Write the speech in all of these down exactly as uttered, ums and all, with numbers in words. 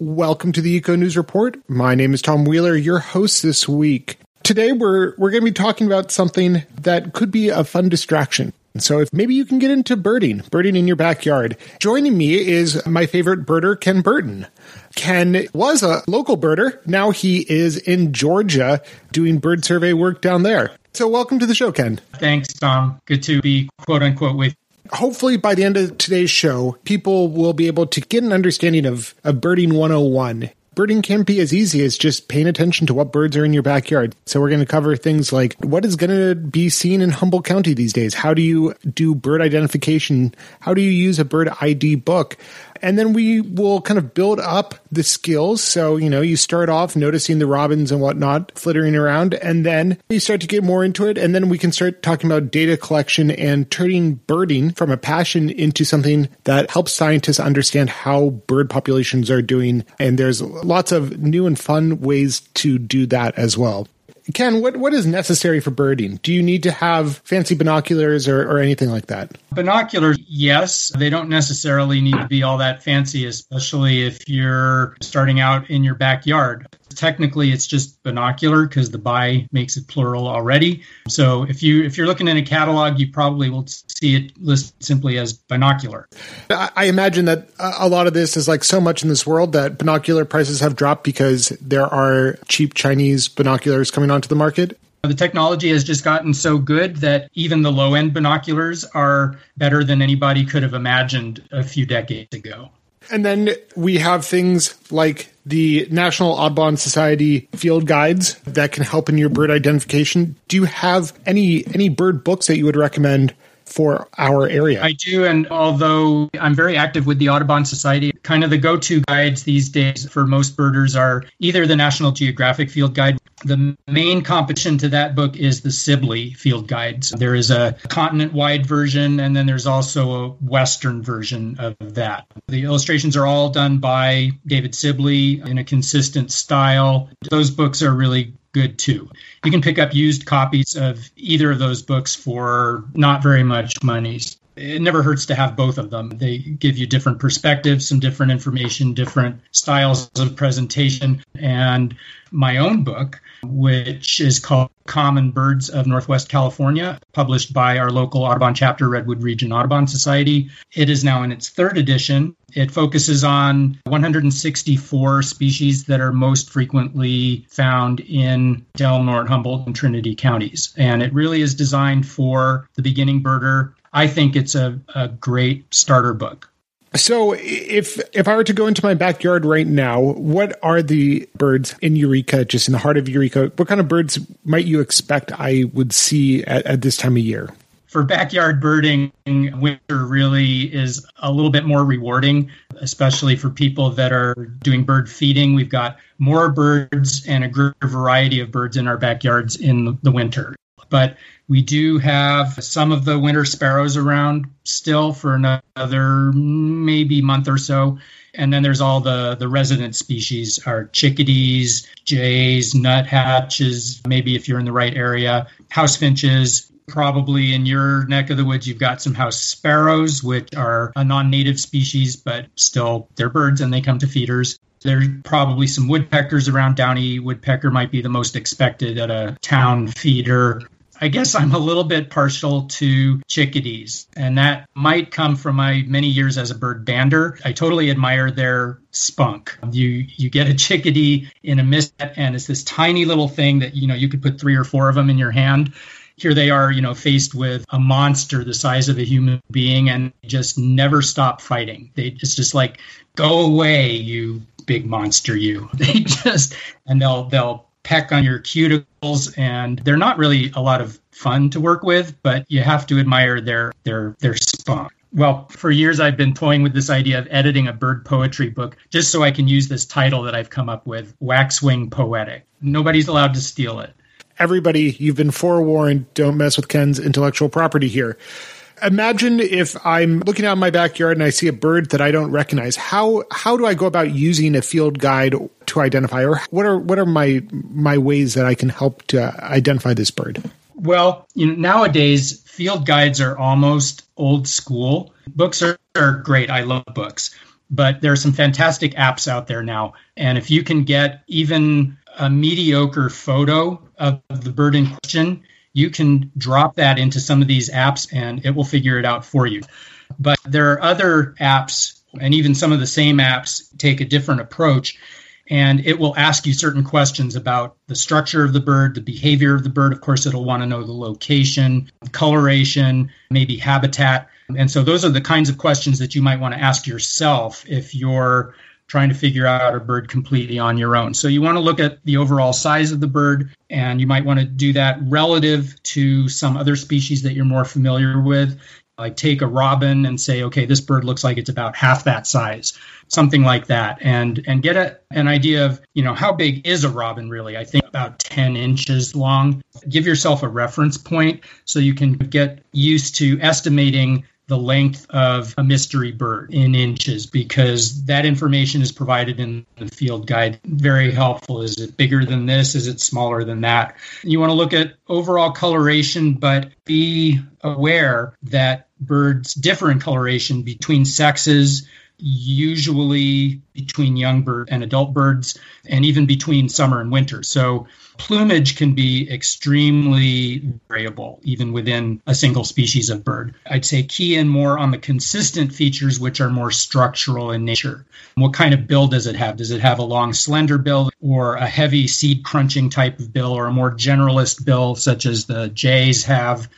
Welcome to the Eco News Report. My name is Tom Wheeler, your host this week. Today we're we're going to be talking about something that could be a fun distraction. So if maybe you can get into birding, birding in your backyard. Joining me is my favorite birder, Ken Burton. Ken was a local birder. Now he is in Georgia doing bird survey work down there. So welcome to the show, Ken. Thanks, Tom. Good to be quote unquote with you. Hopefully by the end of today's show, people will be able to get an understanding of, of Birding one oh one. Birding can be as easy as just paying attention to what birds are in your backyard. So we're going to cover things like what is going to be seen in Humboldt County these days? How do you do bird identification? How do you use a bird I D book? And then we will kind of build up the skills. So, you know, you start off noticing the robins and whatnot flittering around, and then you start to get more into it. And then we can start talking about data collection and turning birding from a passion into something that helps scientists understand how bird populations are doing. And there's lots of new and fun ways to do that as well. Ken, what, what is necessary for birding? Do you need to have fancy binoculars or, or anything like that? Binoculars, yes. They don't necessarily need to be all that fancy, especially if you're starting out in your backyard. Technically, it's just binocular because the bi makes it plural already. So if, you, if you're looking in a catalog, you probably will see it listed simply as binocular. I imagine that a lot of this is like so much in this world that binocular prices have dropped because there are cheap Chinese binoculars coming on to the market? The technology has just gotten so good that even the low-end binoculars are better than anybody could have imagined a few decades ago. And then we have things like the National Audubon Society field guides that can help in your bird identification. Do you have any any bird books that you would recommend for our area? I do, and although I'm very active with the Audubon Society, kind of the go-to guides these days for most birders are either the National Geographic Field Guide. The main competition to that book is the Sibley Field Guides. There is a continent-wide version, and then there's also a Western version of that. The illustrations are all done by David Sibley in a consistent style. Those books are really good too. You can pick up used copies of either of those books for not very much money. It never hurts to have both of them. They give you different perspectives, some different information, different styles of presentation. And my own book, which is called Common Birds of Northwest California, published by our local Audubon chapter, Redwood Region Audubon Society. It is now in its third edition. It focuses on one hundred sixty-four species that are most frequently found in Del Norte, Humboldt, and Trinity counties. And it really is designed for the beginning birder. I think it's a, a great starter book. So if if I were to go into my backyard right now, what are the birds in Eureka, just in the heart of Eureka? What kind of birds might you expect I would see at, at this time of year? For backyard birding, winter really is a little bit more rewarding, especially for people that are doing bird feeding. We've got more birds and a greater variety of birds in our backyards in the winter. But we do have some of the winter sparrows around still for another maybe month or so. And then there's all the, the resident species are chickadees, jays, nuthatches, maybe if you're in the right area, house finches. Probably in your neck of the woods, you've got some house sparrows, which are a non-native species, but still they're birds and they come to feeders. There's probably some woodpeckers around. Downy woodpecker might be the most expected at a town feeder. I guess I'm a little bit partial to chickadees, and that might come from my many years as a bird bander. I totally admire their spunk. You you get a chickadee in a mist, and it's this tiny little thing that, you know, you could put three or four of them in your hand. Here they are, you know, faced with a monster the size of a human being, and just never stop fighting. They it's just like, go away, you big monster, you. They just, and they'll they'll peck on your cuticles, and they're not really a lot of fun to work with, but you have to admire their their their spunk. Well, for years I've been toying with this idea of editing a bird poetry book just so I can use this title that I've come up with, Waxwing Poetic. Nobody's allowed to steal it. Everybody, you've been forewarned, don't mess with Ken's intellectual property here. Imagine if I'm looking out in my backyard and I see a bird that I don't recognize. How how do I go about using a field guide to identify, or what are what are my my ways that I can help to identify this bird? Well, you know, nowadays field guides are almost old school. Books are, are great. I love books. But there are some fantastic apps out there now. And if you can get even a mediocre photo of the bird in question, you can drop that into some of these apps and it will figure it out for you. But there are other apps, and even some of the same apps take a different approach. And it will ask you certain questions about the structure of the bird, the behavior of the bird. Of course, it'll want to know the location, coloration, maybe habitat. And so those are the kinds of questions that you might want to ask yourself if you're trying to figure out a bird completely on your own. So you want to look at the overall size of the bird, and you might want to do that relative to some other species that you're more familiar with. Like take a robin and say, okay, this bird looks like it's about half that size, something like that. And and get a, an idea of, you know, how big is a robin really? I think about ten inches long. Give yourself a reference point so you can get used to estimating the length of a mystery bird in inches, because that information is provided in the field guide. Very helpful. Is it bigger than this? Is it smaller than that? You want to look at overall coloration, but be aware that birds differ in coloration between sexes, usually between young bird and adult birds, and even between summer and winter. So plumage can be extremely variable, even within a single species of bird. I'd say key in more on the consistent features, which are more structural in nature. What kind of bill does it have? Does it have a long, slender bill, or a heavy seed-crunching type of bill, or a more generalist bill, such as the jays have?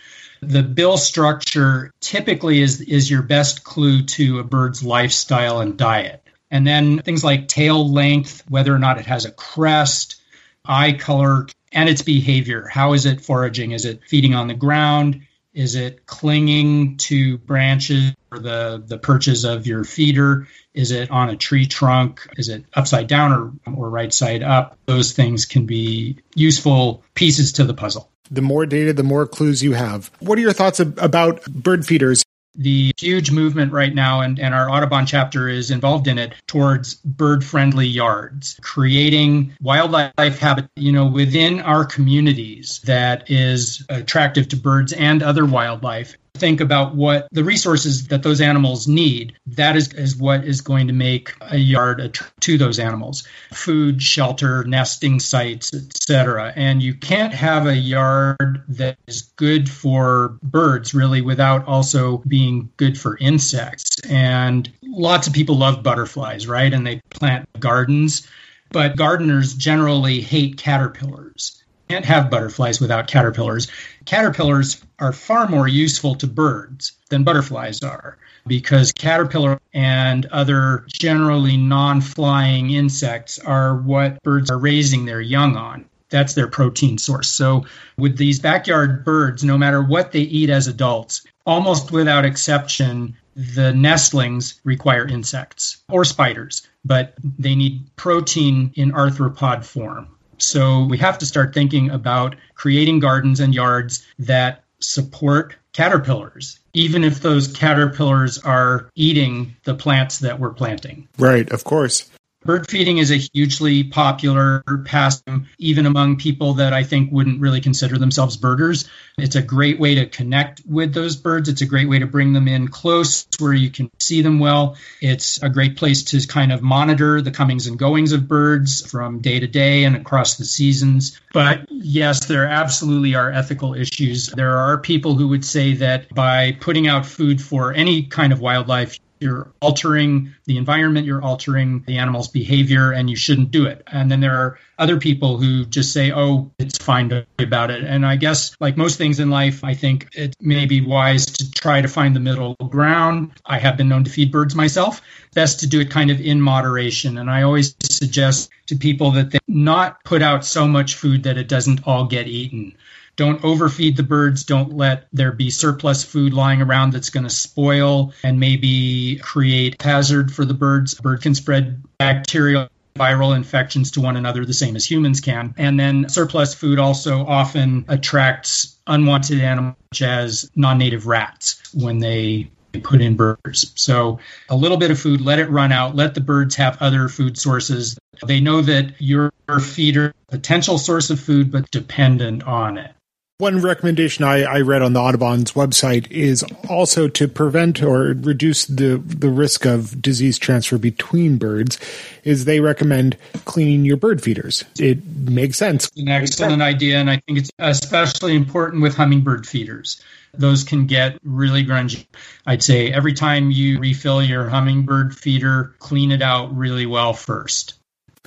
The bill structure typically is, is your best clue to a bird's lifestyle and diet. And then things like tail length, whether or not it has a crest, eye color, and its behavior. How is it foraging? Is it feeding on the ground? Is it clinging to branches or the, the perches of your feeder? Is it on a tree trunk? Is it upside down or, or right side up? Those things can be useful pieces to the puzzle. The more data, the more clues you have. What are your thoughts ab- about bird feeders? The huge movement right now, and, and our Audubon chapter is involved in it, towards bird-friendly yards, creating wildlife habitat, you know, within our communities that is attractive to birds and other wildlife. Think about what the resources that those animals need. That is, is what is going to make a yard att- to those animals. Food, shelter, nesting sites, et cetera. And you can't have a yard that is good for birds, really, without also being good for insects. And lots of people love butterflies, right? And they plant gardens. But gardeners generally hate caterpillars. Can't have butterflies without caterpillars. Caterpillars are far more useful to birds than butterflies are, because caterpillar and other generally non-flying insects are what birds are raising their young on. That's their protein source. So with these backyard birds, no matter what they eat as adults, almost without exception, the nestlings require insects or spiders, but they need protein in arthropod form. So we have to start thinking about creating gardens and yards that support caterpillars, even if those caterpillars are eating the plants that we're planting. Right, of course. Bird feeding is a hugely popular pastime, even among people that I think wouldn't really consider themselves birders. It's a great way to connect with those birds. It's a great way to bring them in close where you can see them well. It's a great place to kind of monitor the comings and goings of birds from day to day and across the seasons. But yes, there absolutely are ethical issues. There are people who would say that by putting out food for any kind of wildlife, you're altering the environment, you're altering the animal's behavior, and you shouldn't do it. And then there are other people who just say, oh, it's fine to worry about it. And I guess, like most things in life, I think it may be wise to try to find the middle ground. I have been known to feed birds myself. Best to do it kind of in moderation. And I always suggest to people that they not put out so much food that it doesn't all get eaten. Don't overfeed the birds. Don't let there be surplus food lying around that's going to spoil and maybe create hazard for the birds. A bird can spread bacterial viral infections to one another the same as humans can. And then surplus food also often attracts unwanted animals, such as non-native rats, when they put in birds. So a little bit of food, let it run out, let the birds have other food sources. They know that your feeder is a potential source of food, but dependent on it. One recommendation I, I read on the Audubon's website is also to prevent or reduce the, the risk of disease transfer between birds is they recommend cleaning your bird feeders. It makes sense. An excellent idea, and I think it's especially important with hummingbird feeders. Those can get really grungy. I'd say every time you refill your hummingbird feeder, clean it out really well first.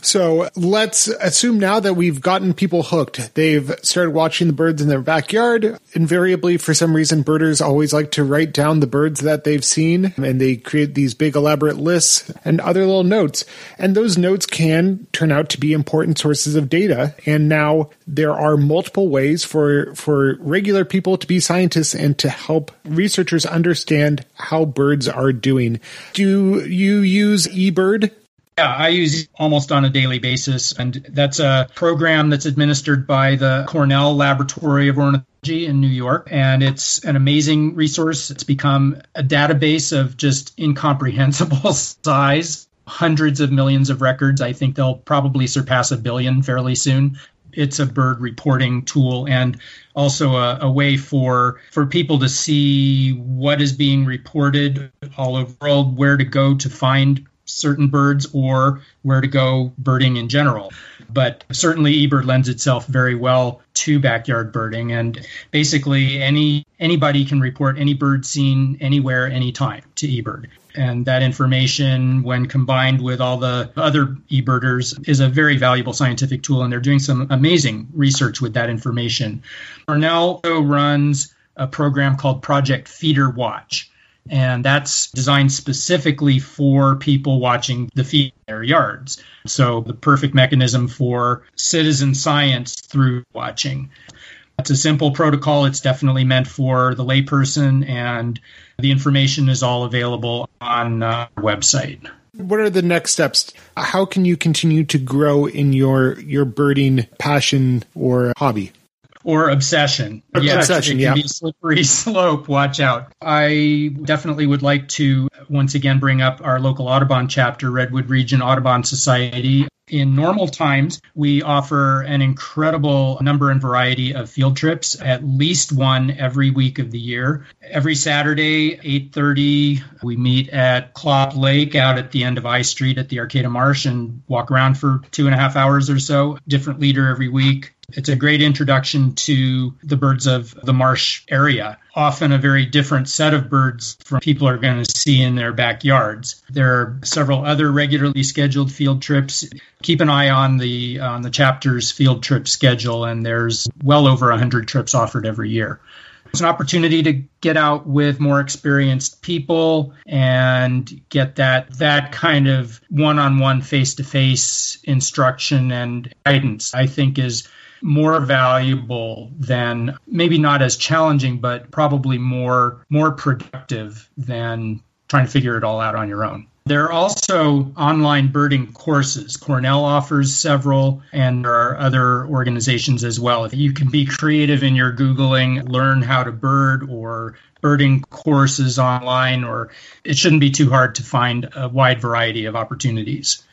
So let's assume now that we've gotten people hooked. They've started watching the birds in their backyard. Invariably, for some reason, birders always like to write down the birds that they've seen, and they create these big elaborate lists and other little notes. And those notes can turn out to be important sources of data. And now there are multiple ways for, for regular people to be scientists and to help researchers understand how birds are doing. Do you use eBird? Yeah, I use it almost on a daily basis, and that's a program that's administered by the Cornell Laboratory of Ornithology in New York, and it's an amazing resource. It's become a database of just incomprehensible size, hundreds of millions of records. I think they'll probably surpass a billion fairly soon. It's a bird reporting tool and also a, a way for for people to see what is being reported all over the world, where to go to find certain birds or where to go birding in general. But certainly eBird lends itself very well to backyard birding, and basically any anybody can report any bird seen anywhere, anytime to eBird. And that information, when combined with all the other eBirders, is a very valuable scientific tool, and they're doing some amazing research with that information. Cornell also runs a program called Project Feeder Watch, and that's designed specifically for people watching the feed in their yards. So the perfect mechanism for citizen science through watching. It's a simple protocol. It's definitely meant for the layperson, and the information is all available on our website. What are the next steps? How can you continue to grow in your, your birding passion or hobby? Or obsession. Yes, obsession, it can yeah. be a slippery slope. Watch out. I definitely would like to once again bring up our local Audubon chapter, Redwood Region Audubon Society. In normal times, we offer an incredible number and variety of field trips, at least one every week of the year. Every Saturday, eight thirty, we meet at Klopp Lake out at the end of I Street at the Arcata Marsh and walk around for two and a half hours or so. Different leader every week. It's a great introduction to the birds of the marsh area. Often a very different set of birds from people are going to see in their backyards. There are several other regularly scheduled field trips. Keep an eye on the on the chapter's field trip schedule, and there's well over one hundred trips offered every year. It's an opportunity to get out with more experienced people and get that that kind of one-on-one, face-to-face instruction and guidance, I think, is more valuable than, maybe not as challenging, but probably more more productive than trying to figure it all out on your own. There are also online birding courses. Cornell offers several, and there are other organizations as well. If you can be creative in your Googling, learn how to bird or birding courses online, or it shouldn't be too hard to find a wide variety of opportunities.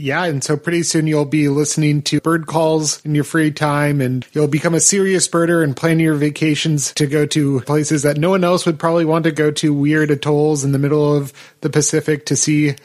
Yeah, and so pretty soon you'll be listening to bird calls in your free time, and you'll become a serious birder and plan your vacations to go to places that no one else would probably want to go to, weird atolls in the middle of the Pacific to see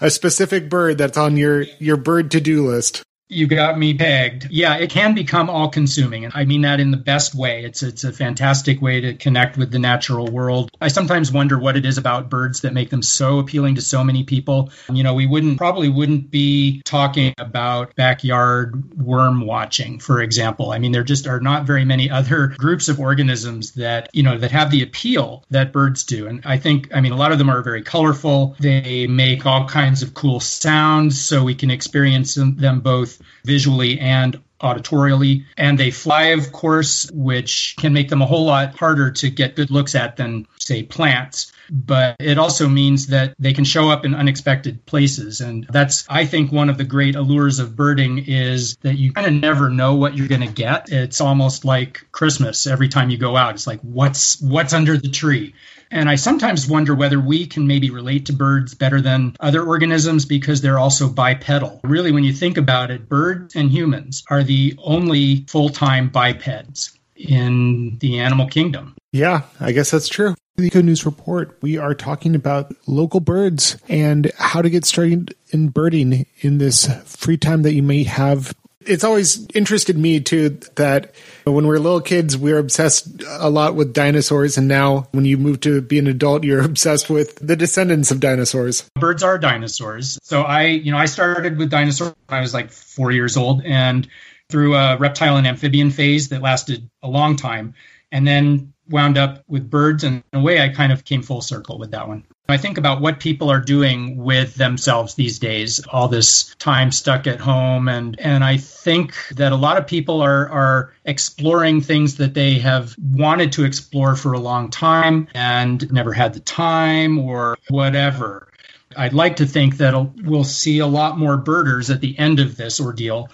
a specific bird that's on your, your bird to-do list. You got me pegged. Yeah, it can become all-consuming, and I mean that in the best way. It's it's a fantastic way to connect with the natural world. I sometimes wonder what it is about birds that make them so appealing to so many people. You know, we wouldn't probably wouldn't be talking about backyard worm watching, for example. I mean, there just are not very many other groups of organisms that, you know, that have the appeal that birds do. And I think, I mean, a lot of them are very colorful. They make all kinds of cool sounds, so we can experience them both visually and auditorially. And they fly, of course, which can make them a whole lot harder to get good looks at than, say, plants. But it also means that they can show up in unexpected places. And that's, I think, one of the great allures of birding is that you kind of never know what you're going to get. It's almost like Christmas every time you go out. It's like, what's what's under the tree? And I sometimes wonder whether we can maybe relate to birds better than other organisms because they're also bipedal. Really, when you think about it, birds and humans are the only full-time bipeds. in the animal kingdom. Yeah, I guess that's true. The Eco News Report, we are talking about local birds and how to get started in birding in this free time that you may have. It's always interested me, too, that when we're little kids, we're obsessed a lot with dinosaurs. And now when you move to be an adult, you're obsessed with the descendants of dinosaurs. Birds are dinosaurs. So I, you know, I started with dinosaurs when I was like four years old and through a reptile and amphibian phase that lasted a long time. And then wound up with birds. And in a way, I kind of came full circle with that one. I think about what people are doing with themselves these days, all this time stuck at home. And, and I think that a lot of people are, are exploring things that they have wanted to explore for a long time and never had the time or whatever. I'd like to think that we'll see a lot more birders at the end of this ordeal.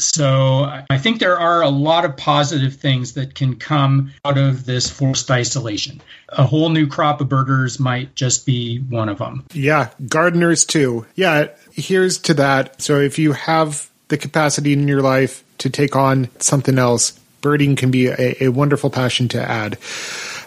So I think there are a lot of positive things that can come out of this forced isolation. A whole new crop of birders might just be one of them. Yeah, gardeners too. Yeah, here's to that. So if you have the capacity in your life to take on something else, birding can be a, a wonderful passion to add.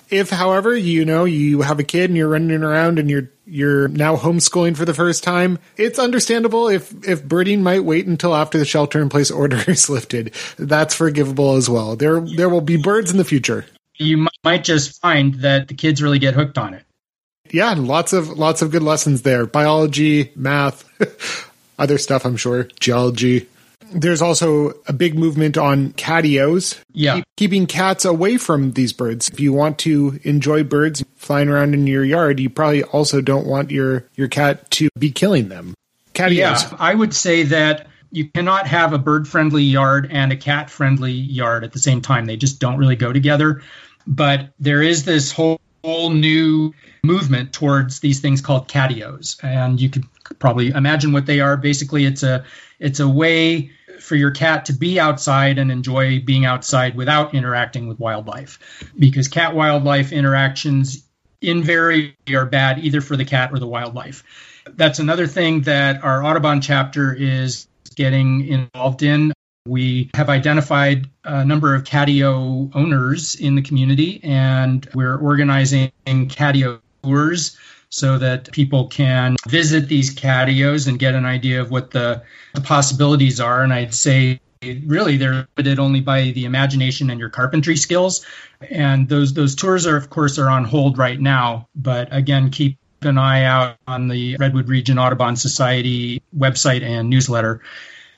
If, however, you know, you have a kid and you're running around and you're you're now homeschooling for the first time, it's understandable if, if birding might wait until after the shelter-in-place order is lifted. That's forgivable as well. There, there will be birds in the future. You might just find that the kids really get hooked on it. Yeah, lots of lots of good lessons there. Biology, math, other stuff, I'm sure. Geology. There's also a big movement on catios, yeah. Keep, keeping cats away from these birds. If you want to enjoy birds flying around in your yard, you probably also don't want your, your cat to be killing them. Catios. Yeah, I would say that you cannot have a bird-friendly yard and a cat-friendly yard at the same time. They just don't really go together. But there is this whole, whole new movement towards these things called catios, and you could probably imagine what they are. Basically, it's a it's a way for your cat to be outside and enjoy being outside without interacting with wildlife, because cat-wildlife interactions invariably are bad either for the cat or the wildlife. That's another thing that our Audubon chapter is getting involved in. We have identified a number of catio owners in the community, and we're organizing catio tours so that people can visit these catios and get an idea of what the, the possibilities are. And I'd say really they're limited only by the imagination and your carpentry skills. And those those tours are, of course, are on hold right now. But again, keep an eye out on the Redwood Region Audubon Society website and newsletter.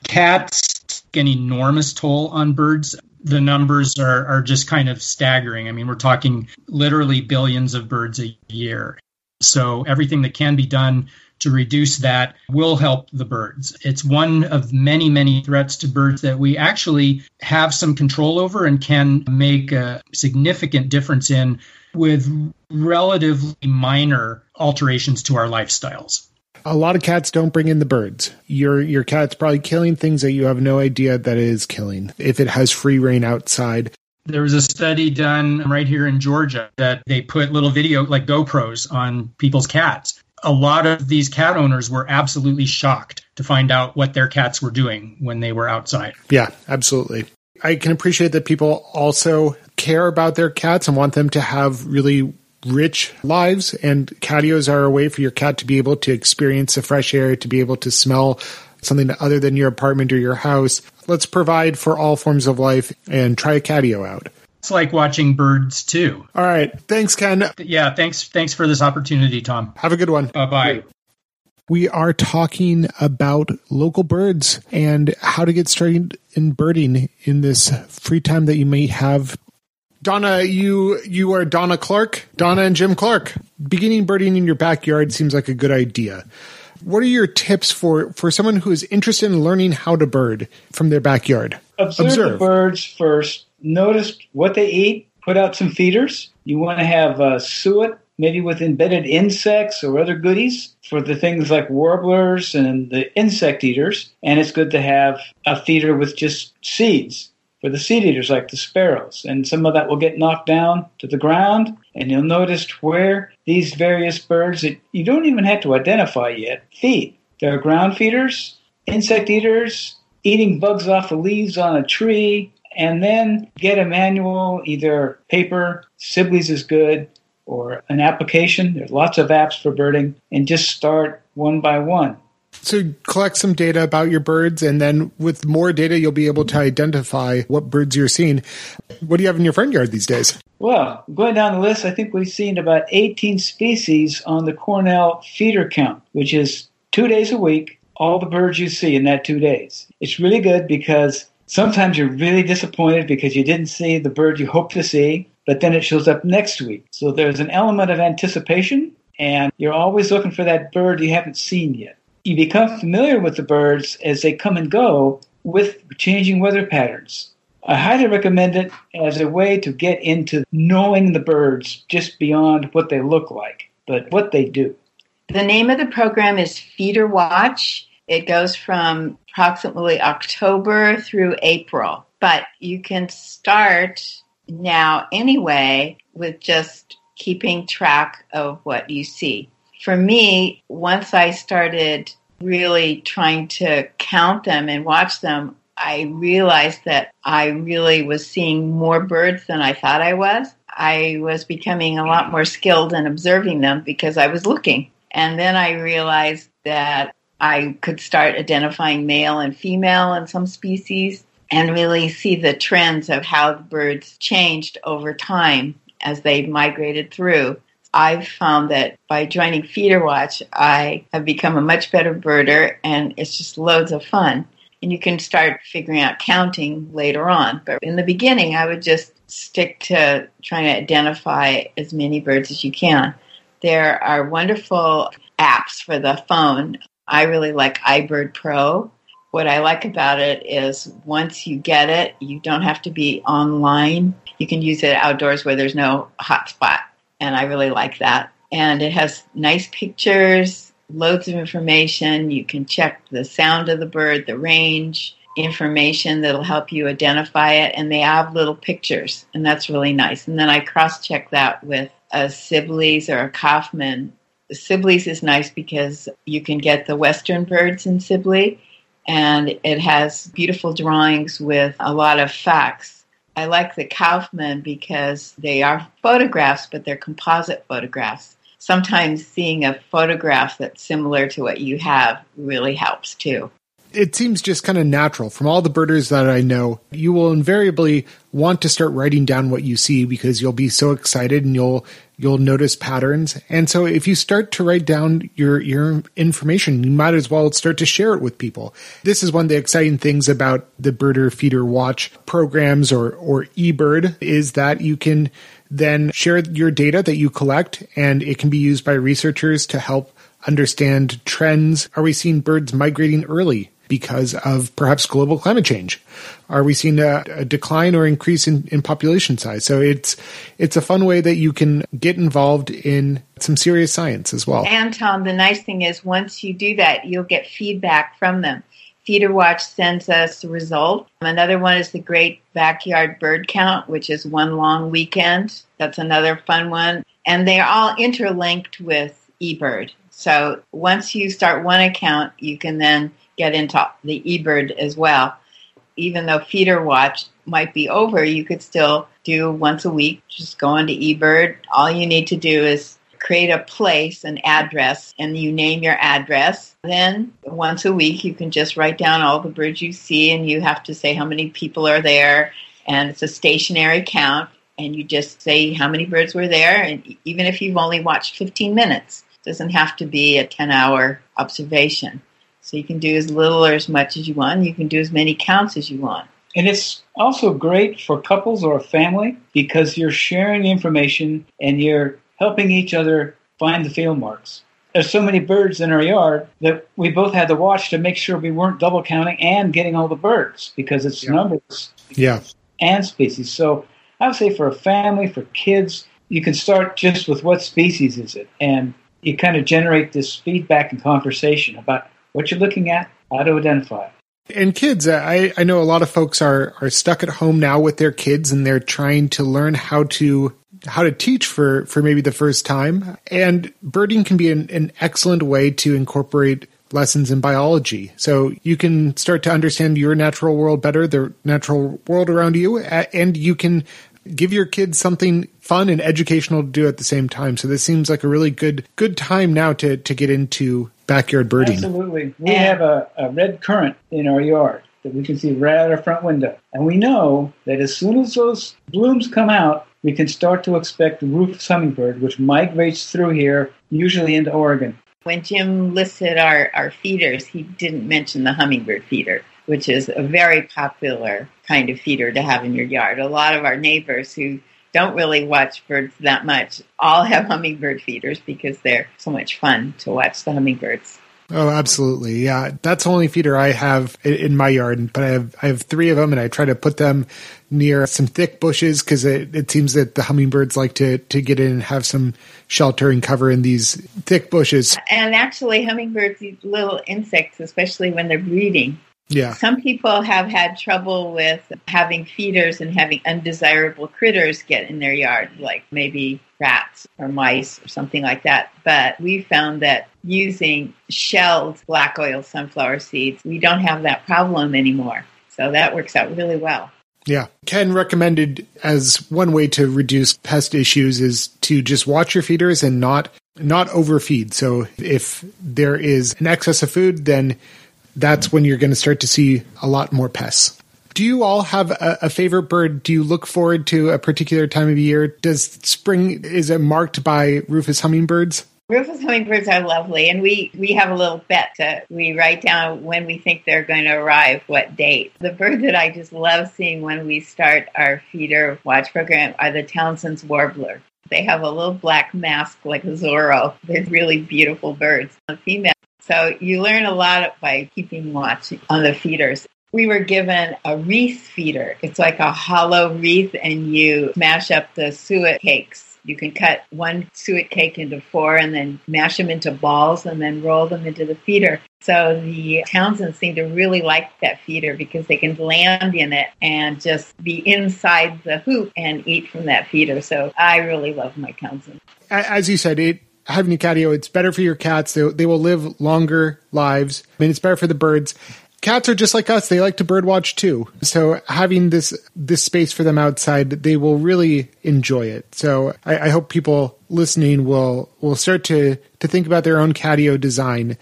Cats take an enormous toll on birds. The numbers are, are just kind of staggering. I mean, we're talking literally billions of birds a year. So everything that can be done to reduce that will help the birds. It's one of many, many threats to birds that we actually have some control over and can make a significant difference in with relatively minor alterations to our lifestyles. A lot of cats don't bring in the birds. Your your cat's probably killing things that you have no idea that it is killing if it has free rein outside. There was a study done right here in Georgia that they put little video like GoPros on people's cats. A lot of these cat owners were absolutely shocked to find out what their cats were doing when they were outside. Yeah, absolutely. I can appreciate that people also care about their cats and want them to have really rich lives, and catios are a way for your cat to be able to experience the fresh air, to be able to smell something other than your apartment or your house. Let's provide for all forms of life and try a catio out. It's like watching birds too. All right. Thanks, Ken. Yeah, thanks thanks for this opportunity, Tom. Have a good one. Bye-bye. We are talking about local birds and how to get started in birding in this free time that you may have. Donna, you you are Donna Clark, Donna and Jim Clark. Beginning birding in your backyard seems like a good idea. What are your tips for, for someone who is interested in learning how to bird from their backyard? Observe, Observe the birds first. Notice what they eat. Put out some feeders. You want to have uh, suet, maybe with embedded insects or other goodies for the things like warblers and the insect eaters. And it's good to have a feeder with just seeds for the seed eaters like the sparrows, and some of that will get knocked down to the ground, and you'll notice where these various birds that you don't even have to identify yet feed. There are ground feeders, insect eaters, eating bugs off the leaves on a tree, and then get a manual, either paper, Sibley's is good, or an application. There's lots of apps for birding, and just start one by one. So collect some data about your birds, and then with more data, you'll be able to identify what birds you're seeing. What do you have in your front yard these days? Well, going down the list, I think we've seen about eighteen species on the Cornell feeder count, which is two days a week, all the birds you see in that two days. It's really good because sometimes you're really disappointed because you didn't see the bird you hoped to see, but then it shows up next week. So there's an element of anticipation, and you're always looking for that bird you haven't seen yet. You become familiar with the birds as they come and go with changing weather patterns. I highly recommend it as a way to get into knowing the birds just beyond what they look like, but what they do. The name of the program is Feeder Watch. It goes from approximately October through April, but you can start now anyway with just keeping track of what you see. For me, once I started really trying to count them and watch them, I realized that I really was seeing more birds than I thought I was. I was becoming a lot more skilled in observing them because I was looking. And then I realized that I could start identifying male and female in some species and really see the trends of how the birds changed over time as they migrated through. I've found that by joining Feeder Watch, I have become a much better birder, and it's just loads of fun. And you can start figuring out counting later on. But in the beginning, I would just stick to trying to identify as many birds as you can. There are wonderful apps for the phone. I really like iBird Pro. What I like about it is once you get it, you don't have to be online. You can use it outdoors where there's no hotspot. And I really like that. And it has nice pictures, loads of information. You can check the sound of the bird, the range, information that'll help you identify it. And they have little pictures, and that's really nice. And then I cross-check that with a Sibley's or a Kaufman. The Sibley's is nice because you can get the western birds in Sibley, and it has beautiful drawings with a lot of facts. I like the Kaufman because they are photographs, but they're composite photographs. Sometimes seeing a photograph that's similar to what you have really helps too. It seems just kind of natural. From all the birders that I know, you will invariably want to start writing down what you see because you'll be so excited and you'll you'll notice patterns. And so if you start to write down your, your information, you might as well start to share it with people. This is one of the exciting things about the Birder Feeder Watch programs or, or eBird is that you can then share your data that you collect, and it can be used by researchers to help understand trends. Are we seeing birds migrating early because of perhaps global climate change? Are we seeing a, a decline or increase in, in population size? So it's it's a fun way that you can get involved in some serious science as well. And Tom, the nice thing is once you do that, you'll get feedback from them. Feeder Watch sends us the result. Another one is the Great Backyard Bird Count, which is one long weekend. That's another fun one. And they're all interlinked with eBird. So once you start one account, you can then get into the eBird as well. Even though Feeder Watch might be over, you could still do once a week, just go into eBird. All you need to do is create a place, an address, and you name your address. Then once a week, you can just write down all the birds you see, and you have to say how many people are there, and it's a stationary count, and you just say how many birds were there, and even if you've only watched fifteen minutes. It doesn't have to be a ten-hour observation. So you can do as little or as much as you want. You can do as many counts as you want. And it's also great for couples or a family because you're sharing information and you're helping each other find the field marks. There's so many birds in our yard that we both had to watch to make sure we weren't double counting and getting all the birds because it's yeah. numbers yeah. and species. So I would say for a family, for kids, you can start just with what species is it. And you kind of generate this feedback and conversation about what you're looking at, how to identify. And kids, I, I know a lot of folks are, are stuck at home now with their kids, and they're trying to learn how to how to teach for, for maybe the first time. And birding can be an, an excellent way to incorporate lessons in biology. So you can start to understand your natural world better, the natural world around you, and you can give your kids something fun and educational to do at the same time. So this seems like a really good good time now to, to get into backyard birding. Absolutely. We have a, a red currant in our yard that we can see right out our front window. And we know that as soon as those blooms come out, we can start to expect the Rufous hummingbird, which migrates through here, usually into Oregon. When Jim listed our, our feeders, he didn't mention the hummingbird feeder, which is a very popular kind of feeder to have in your yard. A lot of our neighbors who don't really watch birds that much all have hummingbird feeders because they're so much fun to watch the hummingbirds. Oh, absolutely. Yeah. That's the only feeder I have in my yard, but I have I have three of them, and I try to put them near some thick bushes because it, it seems that the hummingbirds like to, to get in and have some shelter and cover in these thick bushes. And actually, hummingbirds eat little insects, especially when they're breeding. Yeah. Some people have had trouble with having feeders and having undesirable critters get in their yard, like maybe rats or mice or something like that. But we found that using shelled black oil sunflower seeds, we don't have that problem anymore. So that works out really well. Yeah. Ken recommended as one way to reduce pest issues is to just watch your feeders and not not overfeed. So if there is an excess of food, then that's when you're going to start to see a lot more pests. Do you all have a, a favorite bird? Do you look forward to a particular time of year? Does spring, is it marked by Rufous hummingbirds? Rufous hummingbirds are lovely, and we, we have a little bet that we write down when we think they're going to arrive, what date. The bird that I just love seeing when we start our feeder watch program are the Townsend's warbler. They have a little black mask like a Zorro. They're really beautiful birds, the female. So you learn a lot by keeping watch on the feeders. We were given a wreath feeder. It's like a hollow wreath, and you mash up the suet cakes. You can cut one suet cake into four and then mash them into balls and then roll them into the feeder. So the Townsends seem to really like that feeder because they can land in it and just be inside the hoop and eat from that feeder. So I really love my Townsend. As you said, it having a catio, it's better for your cats. They, they will live longer lives. I mean, it's better for the birds. Cats are just like us. They like to bird watch too. So having this this space for them outside, they will really enjoy it. So I, I hope people listening will will start to, to think about their own catio design.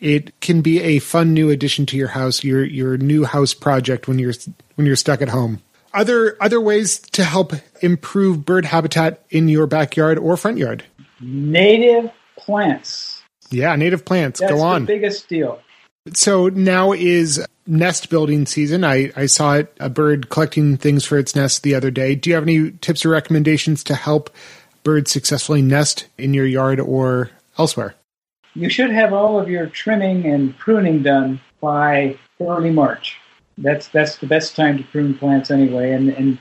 It can be a fun new addition to your house, your your new house project when you're when you're stuck at home. Other other ways to help improve bird habitat in your backyard or front yard. Native plants. Yeah, native plants. That's Go on. That's the biggest deal. So now is nest building season. I, I saw it, a bird collecting things for its nest the other day. Do you have any tips or recommendations to help birds successfully nest in your yard or elsewhere? You should have all of your trimming and pruning done by early March. That's that's the best time to prune plants anyway. And, and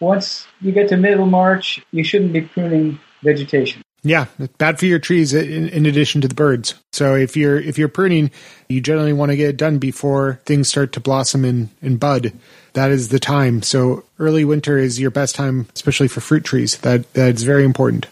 once you get to middle March, you shouldn't be pruning vegetation. Yeah, it's bad for your trees in, in addition to the birds. So if you're if you're pruning, you generally want to get it done before things start to blossom and, and bud. That is the time. So early winter is your best time, especially for fruit trees. That That's very important.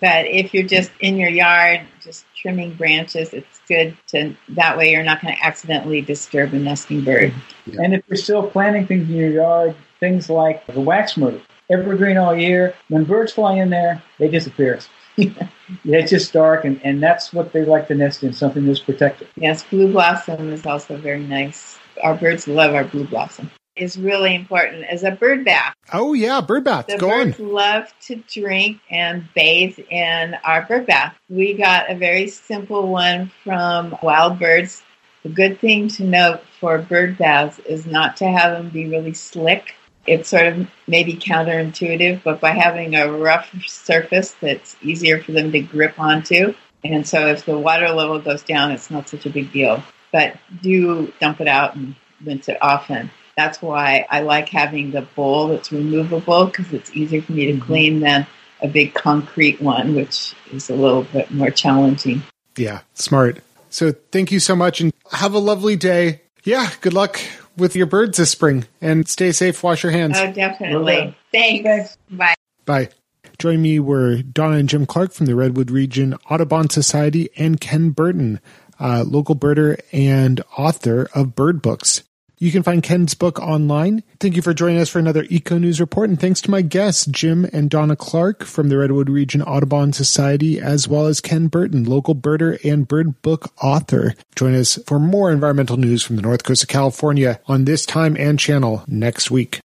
But if you're just in your yard, just trimming branches, it's good to that way you're not going to accidentally disturb a nesting bird. Yeah. And if you're still planting things in your yard, things like the wax myrtle, evergreen all year, when birds fly in there, they disappear. Yeah, it's just dark, and, and that's what they like to nest in, something that's protected. Yes, blue blossom is also very nice. Our birds love our blue blossom. It's really important as a bird bath. Oh, yeah, bird bath. The Go birds on. love to drink and bathe in our bird bath. We got a very simple one from Wild Birds. The good thing to note for bird baths is not to have them be really slick. It's sort of maybe counterintuitive, but by having a rough surface that's easier for them to grip onto. And so if the water level goes down, it's not such a big deal. But do dump it out and rinse it often. That's why I like having the bowl that's removable because it's easier for me to mm-hmm. clean than a big concrete one, which is a little bit more challenging. Yeah, smart. So thank you so much and have a lovely day. Yeah, good luck with your birds this spring and stay safe. Wash your hands. Oh, definitely. Thanks. Thanks. Bye. Bye. Joining me were Donna and Jim Clark from the Redwood Region Audubon Society and Ken Burton uh, local birder and author of bird books. You can find Ken's book online. Thank you for joining us for another Eco News Report. And thanks to my guests, Jim and Donna Clark from the Redwood Region Audubon Society, as well as Ken Burton, local birder and bird book author. Join us for more environmental news from the North Coast of California on this time and channel next week.